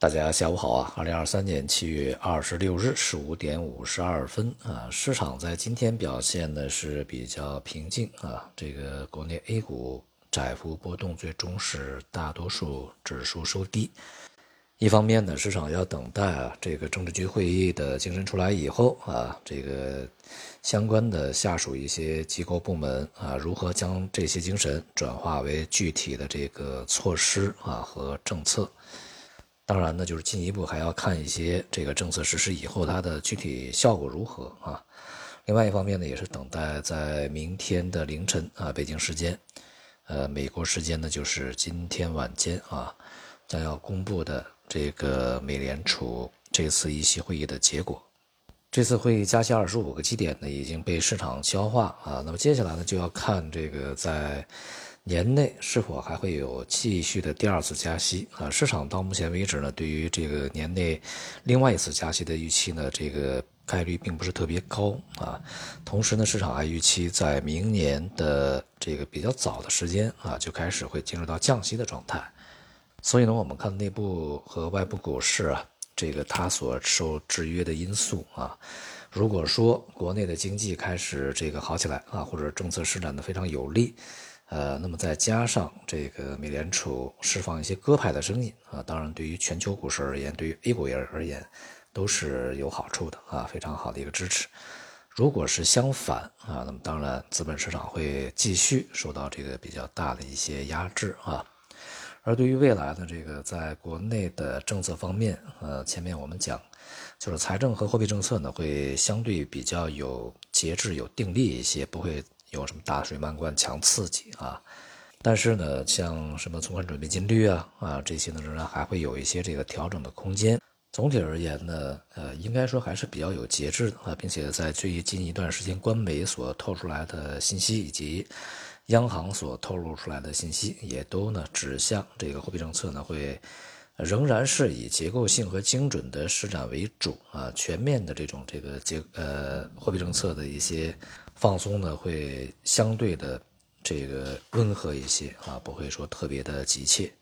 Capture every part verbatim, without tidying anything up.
大家下午好啊！二零二三年七月二十六日十五点五十二分啊，市场在今天表现的是比较平静啊。这个国内 A 股窄幅波动，最终是大多数指数收低。一方面呢，市场要等待啊这个政治局会议的精神出来以后啊，这个相关的下属一些机构部门啊，如何将这些精神转化为具体的这个措施啊和政策。当然呢，就是进一步还要看一些这个政策实施以后它的具体效果如何啊。另外一方面呢，也是等待在明天的凌晨啊，北京时间，呃，美国时间呢就是今天晚间啊，将要公布的这个美联储这次议息会议的结果。这次会议加息二十五个基点呢，已经被市场消化啊。那么接下来呢，就要看这个在年内是否还会有继续的第二次加息啊？市场到目前为止呢，对于这个年内另外一次加息的预期呢，这个概率并不是特别高啊。同时呢，市场还预期在明年的这个比较早的时间啊，就开始会进入到降息的状态。所以呢，我们看内部和外部股市啊，这个它所受制约的因素啊。如果说国内的经济开始这个好起来啊，或者政策施展的非常有利。呃，那么再加上这个美联储释放一些鸽派的声音啊，当然对于全球股市而言，对于 A 股而言都是有好处的啊，非常好的一个支持。如果是相反啊，那么当然资本市场会继续受到这个比较大的一些压制啊。而对于未来的这个在国内的政策方面，呃，前面我们讲，就是财政和货币政策呢会相对比较有节制、有定力一些，不会有什么大水漫灌强刺激啊，但是呢，像什么存款准备金率啊啊这些呢，仍然还会有一些这个调整的空间。总体而言呢，呃，应该说还是比较有节制的啊，并且在最近一段时间官媒所透出来的信息以及央行所透露出来的信息，也都呢指向这个货币政策呢会仍然是以结构性和精准的施展为主啊，全面的这种这个结呃货币政策的一些放松呢，会相对的这个温和一些啊，不会说特别的急切。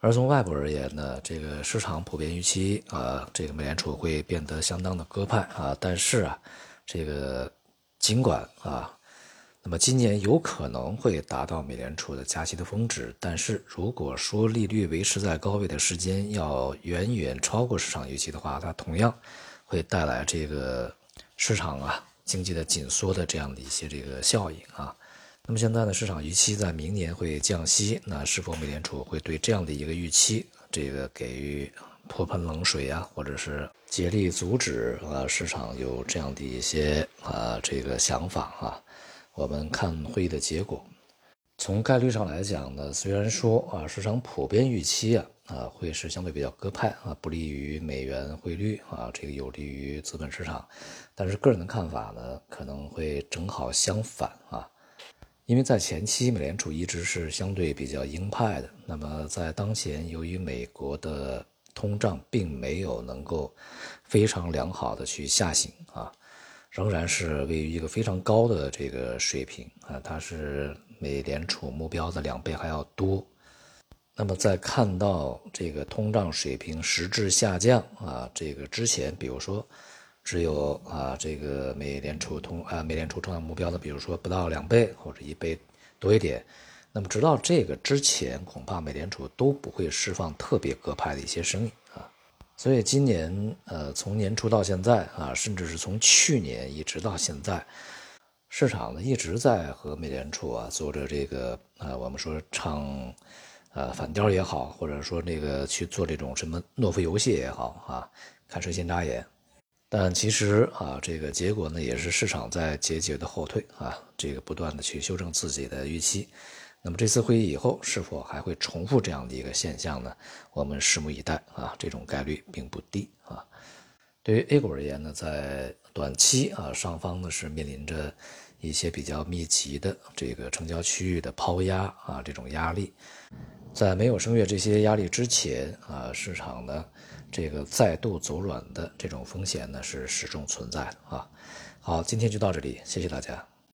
而从外部而言呢，这个市场普遍预期啊，这个美联储会变得相当的鸽派啊，但是啊，这个尽管啊。那么今年有可能会达到美联储的加息的峰值，但是如果说利率维持在高位的时间要远远超过市场预期的话，它同样会带来这个市场啊经济的紧缩的这样的一些这个效应啊。那么现在呢，市场预期在明年会降息，那是否美联储会对这样的一个预期这个给予泼盆冷水啊，或者是竭力阻止啊市场有这样的一些啊这个想法啊？我们看会议的结果，从概率上来讲呢，虽然说啊，市场普遍预期啊啊会是相对比较鸽派啊，不利于美元汇率啊，这个有利于资本市场，但是个人的看法呢，可能会正好相反啊，因为在前期美联储一直是相对比较鹰派的，那么在当前由于美国的通胀并没有能够非常良好的去下行啊。仍然是位于一个非常高的这个水平啊，它是美联储目标的两倍还要多。那么在看到这个通胀水平实质下降啊，这个之前，比如说只有啊这个美联储通啊美联储通胀目标的，比如说不到两倍或者一倍多一点。那么直到这个之前，恐怕美联储都不会释放特别鸽派的一些声音啊。所以今年，呃，从年初到现在啊，甚至是从去年一直到现在，市场呢一直在和美联储啊做着这个啊、呃，我们说唱，呃，反调也好，或者说这个去做这种什么懦夫游戏也好啊，看谁先眨眼。但其实啊，这个结果呢也是市场在节节的后退啊，这个不断的去修正自己的预期。那么这次会议以后是否还会重复这样的一个现象呢？我们拭目以待啊，这种概率并不低啊。对于 A 股而言呢，在短期啊，上方呢是面临着一些比较密集的这个成交区域的抛压啊，这种压力，在没有升越这些压力之前啊，市场呢这个再度走软的这种风险呢是始终存在的啊。好，今天就到这里，谢谢大家。